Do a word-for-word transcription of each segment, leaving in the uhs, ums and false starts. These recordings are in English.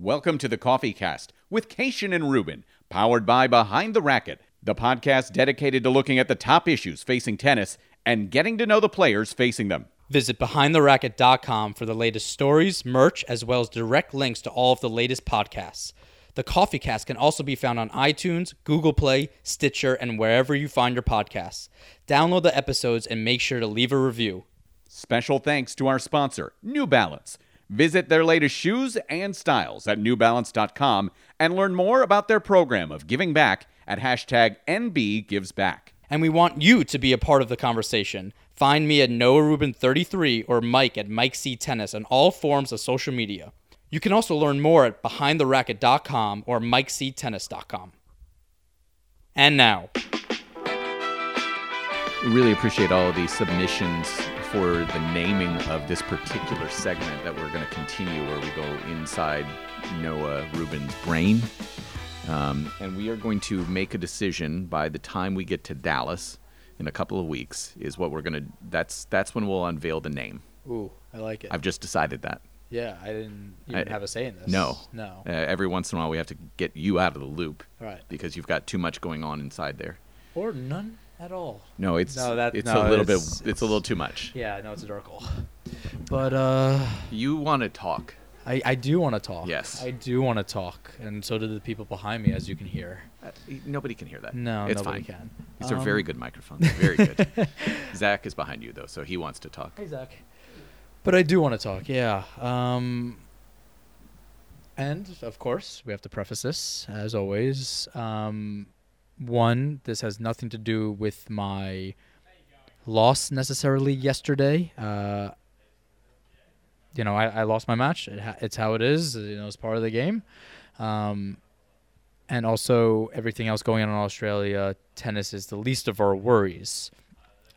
Welcome to the Coffee Cast with Cation and Rubin, powered by Behind the Racket, the podcast dedicated to looking at the top issues facing tennis and getting to know the players facing them. Visit Behind The Racket dot com for the latest stories, merch, as well as direct links to all of the latest podcasts. The Coffee Cast can also be found on iTunes, Google Play, Stitcher, and wherever you find your podcasts. Download the episodes and make sure to leave a review. Special thanks to our sponsor, New Balance. Visit their latest shoes and styles at New Balance dot com and learn more about their program of giving back at hashtag N B Gives Back. And we want you to be a part of the conversation. Find me at Noah Rubin thirty-three or Mike at Mike C Tennis on all forms of social media. You can also learn more at Behind The Racket dot com or Mike C Tennis dot com. And now. We really appreciate all of the submissions for the naming of this particular segment that we're going to continue where we go inside Noah Rubin's brain. Um, and we are going to make a decision by the time we get to Dallas in a couple of weeks is what we're going to, that's that's when we'll unveil the name. Ooh, I like it. I've just decided that. Yeah, I didn't even I, have a say in this. No. No. Uh, every once in a while we have to get you out of the loop. Right. Because you've got too much going on inside there. Or none at all. No, it's no, that, it's no, a little it's, bit, it's, it's a little too much. Yeah, no, it's a dark hole. But, uh... You want to talk. I, I do want to talk. Yes. I do want to talk. And so do the people behind me, as you can hear. Uh, nobody can hear that. No, it's nobody fine. Can. These um, are very good microphones. Very good. Zach is behind you, though, so he wants to talk. Hey, Zach. But I do want to talk, yeah. Um, and, of course, we have to preface this, as always. Um, one, this has nothing to do with my loss, necessarily, yesterday. Uh You know, I, I lost my match. It ha- it's how it is. You know, it's part of the game. Um, and also, everything else going on in Australia, tennis is the least of our worries.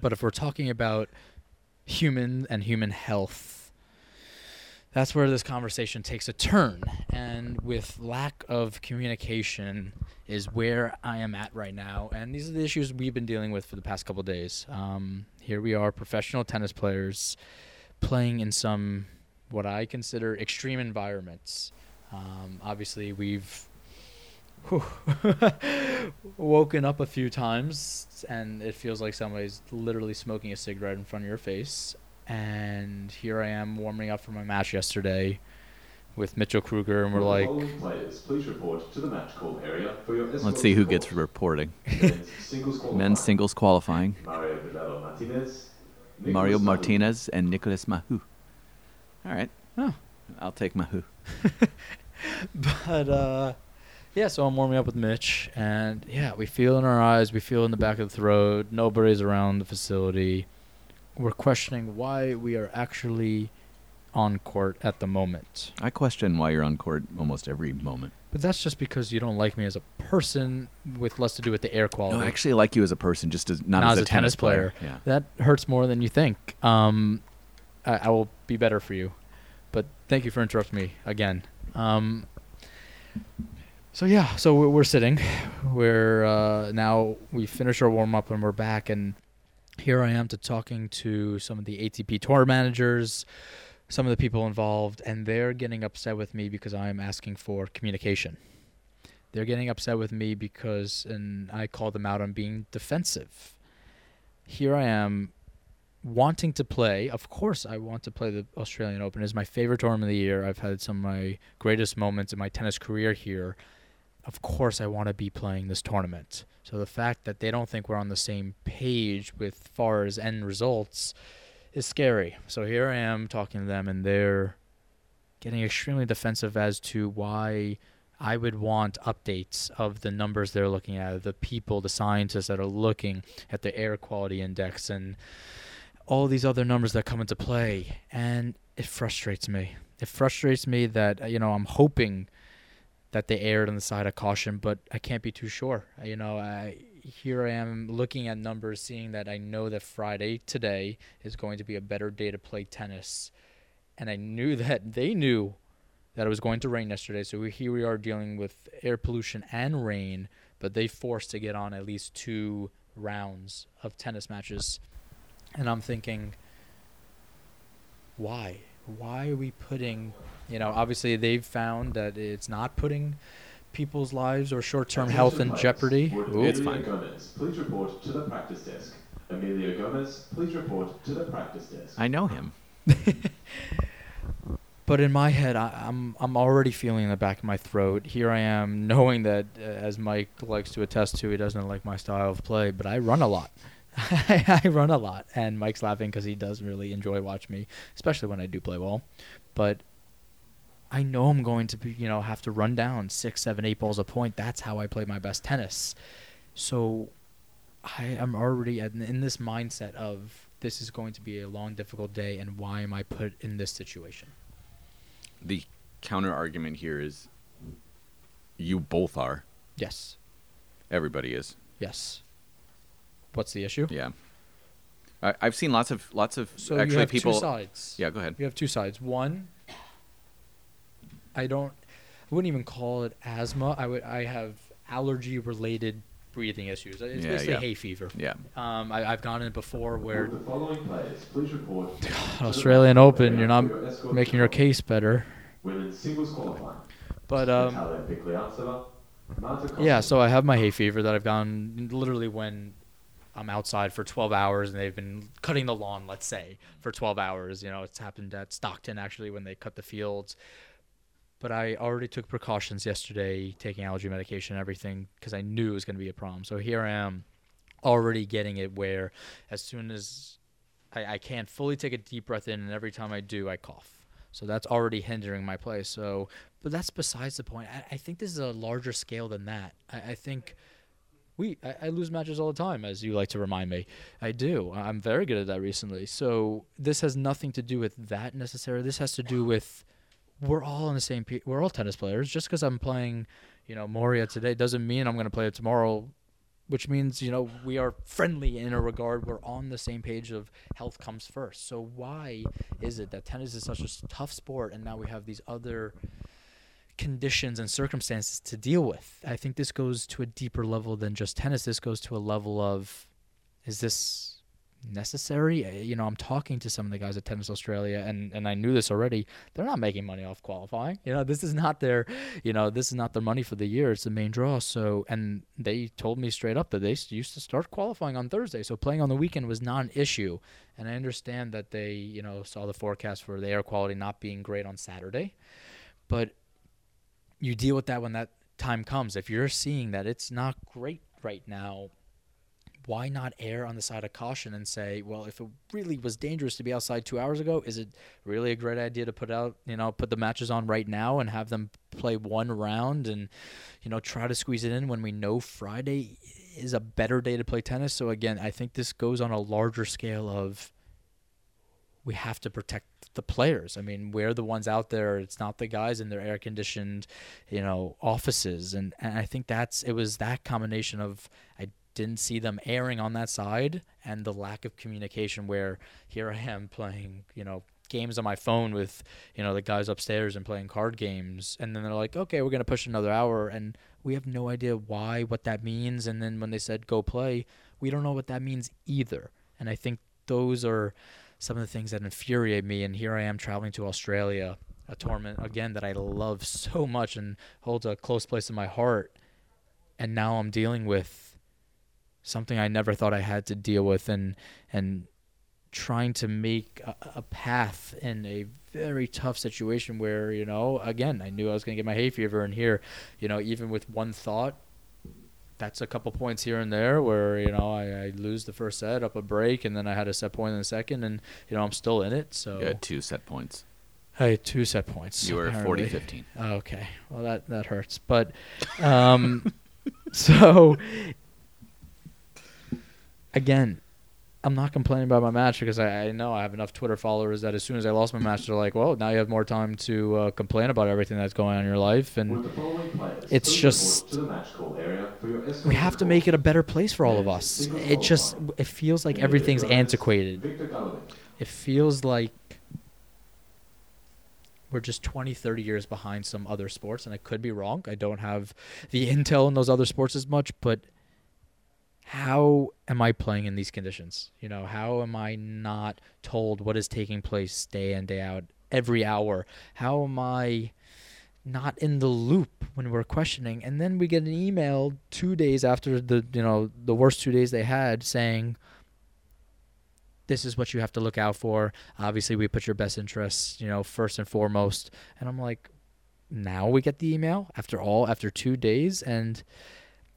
But if we're talking about human and human health, that's where this conversation takes a turn. And with lack of communication is where I am at right now. And these are the issues we've been dealing with for the past couple of days. Um, here we are, professional tennis players playing in some what I consider extreme environments. Um, obviously, we've whew, woken up a few times, and it feels like somebody's literally smoking a cigarette in front of your face. And here I am warming up for my match yesterday with Mitchell Krueger, and we're like, players, please report to the match call area for your let's see who report. Gets reporting. Singles men's singles qualifying. Mario Martinez. Mario Martinez and Nicolas Mahu. All right. Oh. I'll take Mahu. But, uh, yeah, so I'm warming up with Mitch. And, yeah, we feel in our eyes. We feel in the back of the throat. Nobody's around the facility. We're questioning why we are actually on court at the moment. I question why you're on court almost every moment. But that's just because you don't like me as a person with less to do with the air quality. No, I actually like you as a person, just as not, not as, as a tennis, tennis player. player. Yeah. That hurts more than you think. Um, I, I will be better for you. But thank you for interrupting me again. Um, so, yeah, so we're, we're sitting. We're uh, now we finish our warm-up and we're back. And here I am to talking to some of the A T P Tour managers, some of the people involved, and they're getting upset with me because I am asking for communication. They're getting upset with me because, and I call them out on being defensive. Here I am wanting to play. Of course I want to play the Australian Open. It's my favorite tournament of the year. I've had some of my greatest moments in my tennis career here. Of course I want to be playing this tournament. So the fact that they don't think we're on the same page with far as end results is scary. So here I am talking to them, and they're getting extremely defensive as to why I would want updates of the numbers they're looking at, the people, the scientists that are looking at the air quality index and all these other numbers that come into play. And it frustrates me. It frustrates me that, you know, I'm hoping that they erred on the side of caution, but I can't be too sure. You know, I... Here I am looking at numbers, seeing that I know that Friday today is going to be a better day to play tennis. And I knew that they knew that it was going to rain yesterday. So we, here we are dealing with air pollution and rain, but they forced to get on at least two rounds of tennis matches. And I'm thinking, why? Why are we putting You know, obviously they've found that it's not putting people's lives or short-term health in jeopardy. It's fine. Gomez, please report to the practice desk. Emilio Gomez, please report to the practice desk. I know him. But in my head, I, I'm I'm already feeling in the back of my throat. Here I am, knowing that, uh, as Mike likes to attest to, he doesn't like my style of play, but I run a lot. I, I run a lot, and Mike's laughing because he does really enjoy watching me, especially when I do play well. But I know I'm going to be, you know, have to run down six, seven, eight balls a point. That's how I play my best tennis. So I am already in this mindset of this is going to be a long, difficult day, and why am I put in this situation? The counter argument here is you both are. Yes. Everybody is. Yes. What's the issue? Yeah. I, I've seen lots of lots of so actually you have people. Two sides. Yeah, go ahead. You have two sides. One, I don't I wouldn't even call it asthma. I would I have allergy related breathing issues. It's yeah, basically yeah. hay fever. Yeah. Um, I, I've gone in before where the following players, please report. Australian Open, you're not making your case better. Women's singles qualifying. But um, yeah, so I have my hay fever that I've gone literally when I'm outside for twelve hours and they've been cutting the lawn, let's say, for twelve hours. You know, it's happened at Stockton actually when they cut the fields. But I already took precautions yesterday, taking allergy medication and everything, because I knew it was going to be a problem. So here I am already getting it where as soon as I, I can't fully take a deep breath in, and every time I do, I cough. So that's already hindering my play. So, but that's besides the point. I, I think this is a larger scale than that. I, I think we I, I lose matches all the time, as you like to remind me. I do. I'm very good at that recently. So this has nothing to do with that necessarily. This has to do with... We're all in the same – we're all tennis players. Just because I'm playing, you know, Moria today doesn't mean I'm going to play it tomorrow, which means, you know, we are friendly in a regard. We're on the same page of health comes first. So why is it that tennis is such a tough sport and now we have these other conditions and circumstances to deal with? I think this goes to a deeper level than just tennis. This goes to a level of is this – necessary. You know, I'm talking to some of the guys at Tennis Australia, and, and I knew this already. They're not making money off qualifying. You know, this is not their, you know, this is not their money for the year. It's the main draw. So, and they told me straight up that they used to start qualifying on Thursday. So playing on the weekend was not an issue. And I understand that they, you know, saw the forecast for the air quality not being great on Saturday. But you deal with that when that time comes. If you're seeing that it's not great right now, why not err on the side of caution and say, well, if it really was dangerous to be outside two hours ago, is it really a great idea to put out, you know, put the matches on right now and have them play one round and, you know, try to squeeze it in when we know Friday is a better day to play tennis? So, again, I think this goes on a larger scale of we have to protect the players. I mean, we're the ones out there. It's not the guys in their air-conditioned, you know, offices. And, and I think that's it was that combination of – I didn't see them airing on that side and the lack of communication where here I am playing, you know, games on my phone with, you know, the guys upstairs and playing card games. And then they're like, okay, we're going to push another hour. And we have no idea why, what that means. And then when they said, go play, we don't know what that means either. And I think those are some of the things that infuriate me. And here I am traveling to Australia, a tournament again that I love so much and holds a close place in my heart. And now I'm dealing with something I never thought I had to deal with, and and trying to make a, a path in a very tough situation where, you know, again, I knew I was going to get my hay fever, and here, you know, even with one thought, that's a couple points here and there where, you know, I, I lose the first set, up a break, and then I had a set point in the second, and, you know, I'm still in it. So you had two set points. I had two set points. You were forty fifteen. Okay. Well, that, that hurts. But um, so... Again, I'm not complaining about my match because I, I know I have enough Twitter followers that as soon as I lost my match, they're like, well, now you have more time to uh, complain about everything that's going on in your life. And it's just we have to make it a better place for all of us. It just it feels like everything's antiquated. It feels like we're just twenty, thirty years behind some other sports, and I could be wrong. I don't have the intel in those other sports as much, but how am I playing in these conditions? You know, how am I not told what is taking place day in, day out every hour? How am I not in the loop when we're questioning? And then we get an email two days after the, you know, the worst two days they had saying, this is what you have to look out for. Obviously, we put your best interests, you know, first and foremost. And I'm like, now we get the email after all, after two days. And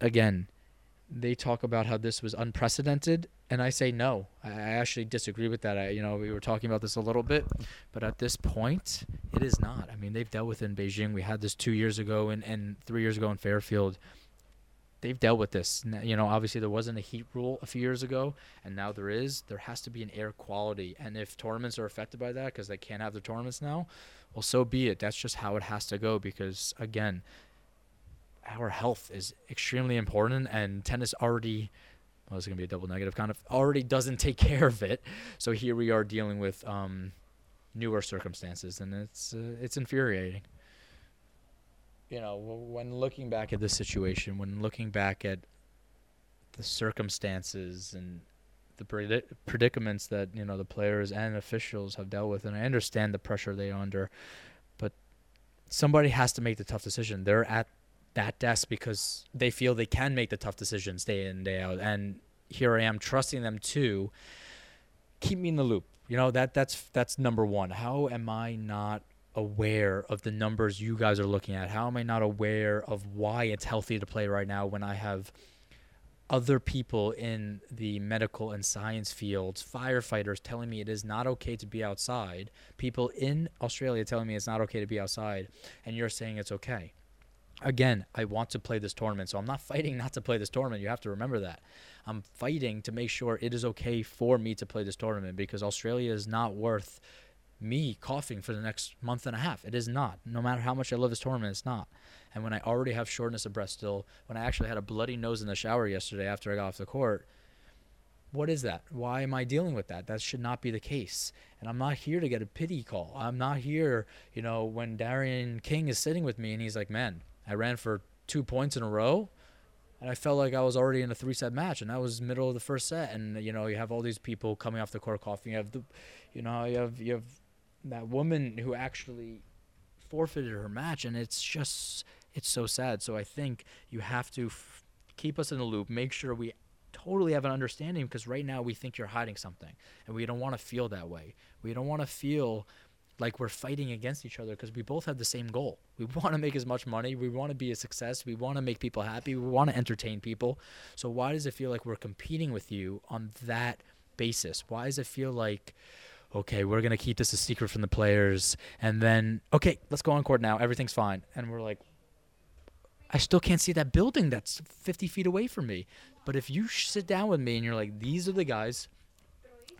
again, they talk about how this was unprecedented. And I say, no, I actually disagree with that. I, you know, we were talking about this a little bit, but at this point, it is not. I mean, they've dealt with it in Beijing. We had this two years ago and, and three years ago in Fairfield. They've dealt with this. You know, obviously there wasn't a heat rule a few years ago, and now there is. There has to be an air quality. And if tournaments are affected by that because they can't have their tournaments now, well, so be it. That's just how it has to go because, again, our health is extremely important, and tennis already – well, it's going to be a double negative kind of – already doesn't take care of it. So here we are dealing with um, newer circumstances, and it's uh, it's infuriating. You know, when looking back at this situation, when looking back at the circumstances and the predic- predicaments that, you know, the players and officials have dealt with, and I understand the pressure they are under, but somebody has to make the tough decision. They're at that desk because they feel they can make the tough decisions day in, day out, and here I am trusting them to keep me in the loop. You know, that that's that's number one. How am I not aware of the numbers you guys are looking at? How am I not aware of why it's healthy to play right now when I have other people in the medical and science fields, firefighters telling me it is not okay to be outside, people in Australia telling me it's not okay to be outside, and you're saying it's okay? Again, I want to play this tournament, so I'm not fighting not to play this tournament. You have to remember that. I'm fighting to make sure it is okay for me to play this tournament because Australia is not worth me coughing for the next month and a half. It is not. No matter how much I love this tournament, it's not. And when I already have shortness of breath still, when I actually had a bloody nose in the shower yesterday after I got off the court, what is that? Why am I dealing with that? That should not be the case. And I'm not here to get a pity call. I'm not here, you know, when Darian King is sitting with me and he's like, man, I ran for two points in a row, and I felt like I was already in a three-set match, and I was middle of the first set. And, you know, you have all these people coming off the court coughing. You have the, you know, you have you have that woman who actually forfeited her match, and it's just, it's so sad. So I think you have to f- keep us in the loop, make sure we totally have an understanding, because right now we think you're hiding something, and we don't want to feel that way. We don't want to feel like we're fighting against each other because we both have the same goal. We want to make as much money. We want to be a success. We want to make people happy. We want to entertain people. So why does it feel like we're competing with you on that basis? Why does it feel like, okay, we're going to keep this a secret from the players, and then, okay, let's go on court now. Everything's fine. And we're like, I still can't see that building that's fifty feet away from me. But if you sit down with me and you're like, these are the guys,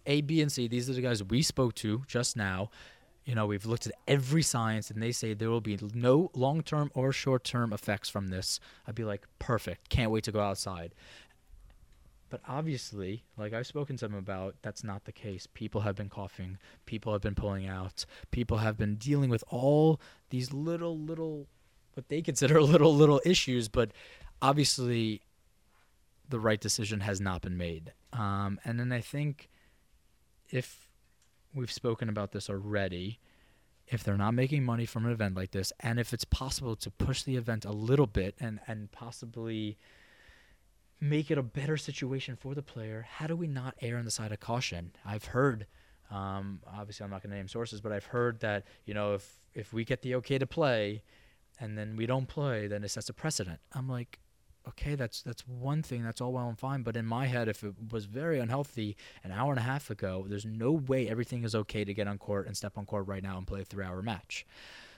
A, B, and C, these are the guys we spoke to just now. You know, we've looked at every science, and they say there will be no long-term or short-term effects from this. I'd be like, perfect. Can't wait to go outside. But obviously, like I've spoken to them about, that's not the case. People have been coughing. People have been pulling out. People have been dealing with all these little, little, what they consider little, little issues. But obviously, the right decision has not been made. Um, and then I think if... we've spoken about this already. If they're not making money from an event like this, and if it's possible to push the event a little bit and, and possibly make it a better situation for the player, how do we not err on the side of caution? I've heard, um, obviously I'm not going to name sources, but I've heard that, you know, if, if we get the okay to play and then we don't play, then it sets a precedent. I'm like, okay, that's that's one thing. That's all well and fine. But in my head, if it was very unhealthy an hour and a half ago, there's no way everything is okay to get on court and step on court right now and play a three-hour match.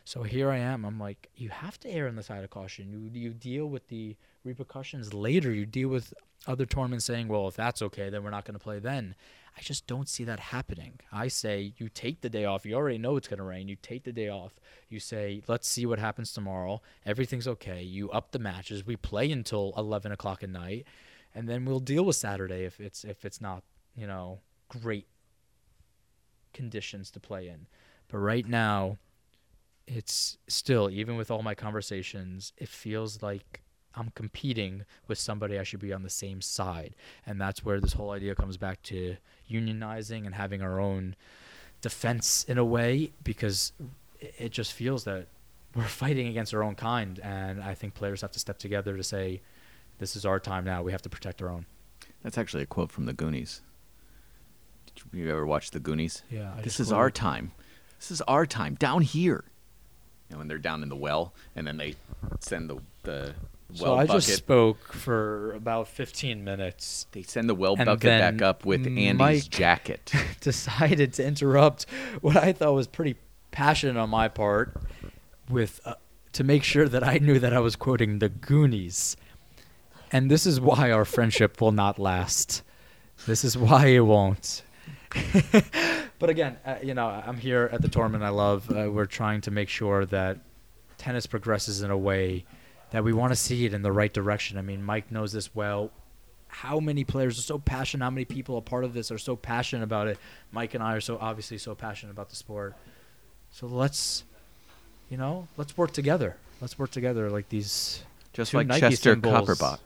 So here I am. I'm like, you have to err on the side of caution. You you deal with the repercussions later. You deal with other tournaments saying, well, if that's okay, then we're not going to play then. I just don't see that happening. I say you take the day off. You already know it's going to rain. You take the day off. You say, let's see what happens tomorrow. Everything's okay. You up the matches. We play until eleven o'clock at night, and then we'll deal with Saturday if it's if it's not, you know, great conditions to play in. But right now, it's still, even with all my conversations, it feels like I'm competing with somebody I should be on the same side. And that's where this whole idea comes back to unionizing and having our own defense in a way, because it just feels that we're fighting against our own kind. And I think players have to step together to say, this is our time now. We have to protect our own. That's actually a quote from the Goonies. Did you ever watch the Goonies? Yeah. I this is our it. time. This is our time down here. And when they're down in the well, and then they send the the well so bucket. So I just spoke for about fifteen minutes. They send the well bucket back up with Andy's Mike jacket. Decided to interrupt what I thought was pretty passionate on my part with uh, to make sure that I knew that I was quoting the Goonies. And this is why our friendship will not last. This is why it won't. But again, uh, you know, I'm here at the tournament I love. Uh, we're trying to make sure that tennis progresses in a way that we want to see it in the right direction. I mean, Mike knows this well. How many players are so passionate? How many people are part of this are so passionate about it? Mike and I are so obviously so passionate about the sport. So let's, you know, let's work together. Let's work together like these Just like Nike Chester Copperpot.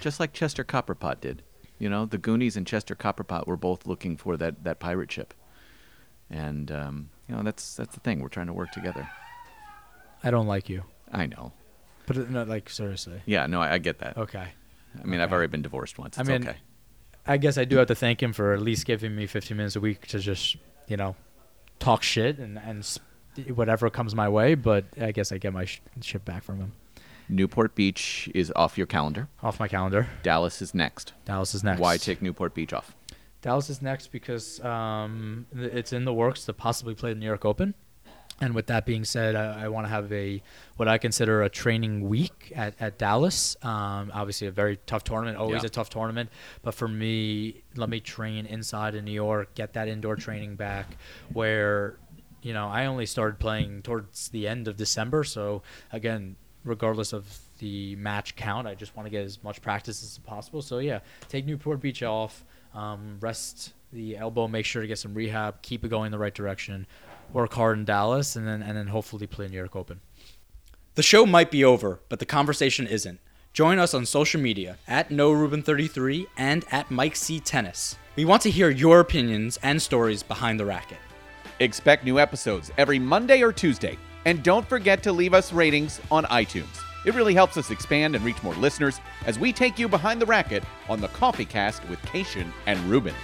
Just like Chester Copperpot did. You know, the Goonies and Chester Copperpot were both looking for that, that pirate ship. And, um, you know, that's that's the thing. We're trying to work together. I don't like you. I know. But, no, like, seriously. Yeah, no, I, I get that. Okay. I mean, okay. I've already been divorced once. It's I mean, okay. I guess I do have to thank him for at least giving me fifteen minutes a week to just, you know, talk shit and, and whatever comes my way. But I guess I get my sh- shit back from him. Newport Beach is off your calendar. Off my calendar. Dallas is next. Dallas is next. Why take Newport Beach off? Dallas is next because um, it's in the works to possibly play the New York Open. And with that being said, I, I want to have a what I consider a training week at, at Dallas. Um, obviously a very tough tournament, always yeah. a tough tournament. But for me, let me train inside in New York, get that indoor training back where, you know, I only started playing towards the end of December. So, again, regardless of the match count, I just want to get as much practice as possible. So, yeah, take Newport Beach off, um, rest the elbow, make sure to get some rehab, keep it going the right direction, work hard in Dallas, and then and then hopefully play New York Open. The show might be over, but the conversation isn't. Join us on social media, at No Rubin thirty-three and at Mike C Tennis. We want to hear your opinions and stories behind the racket. Expect new episodes every Monday or Tuesday. And don't forget to leave us ratings on iTunes. It really helps us expand and reach more listeners as we take you behind the racket on the Coffee Cast with Cation and Ruben.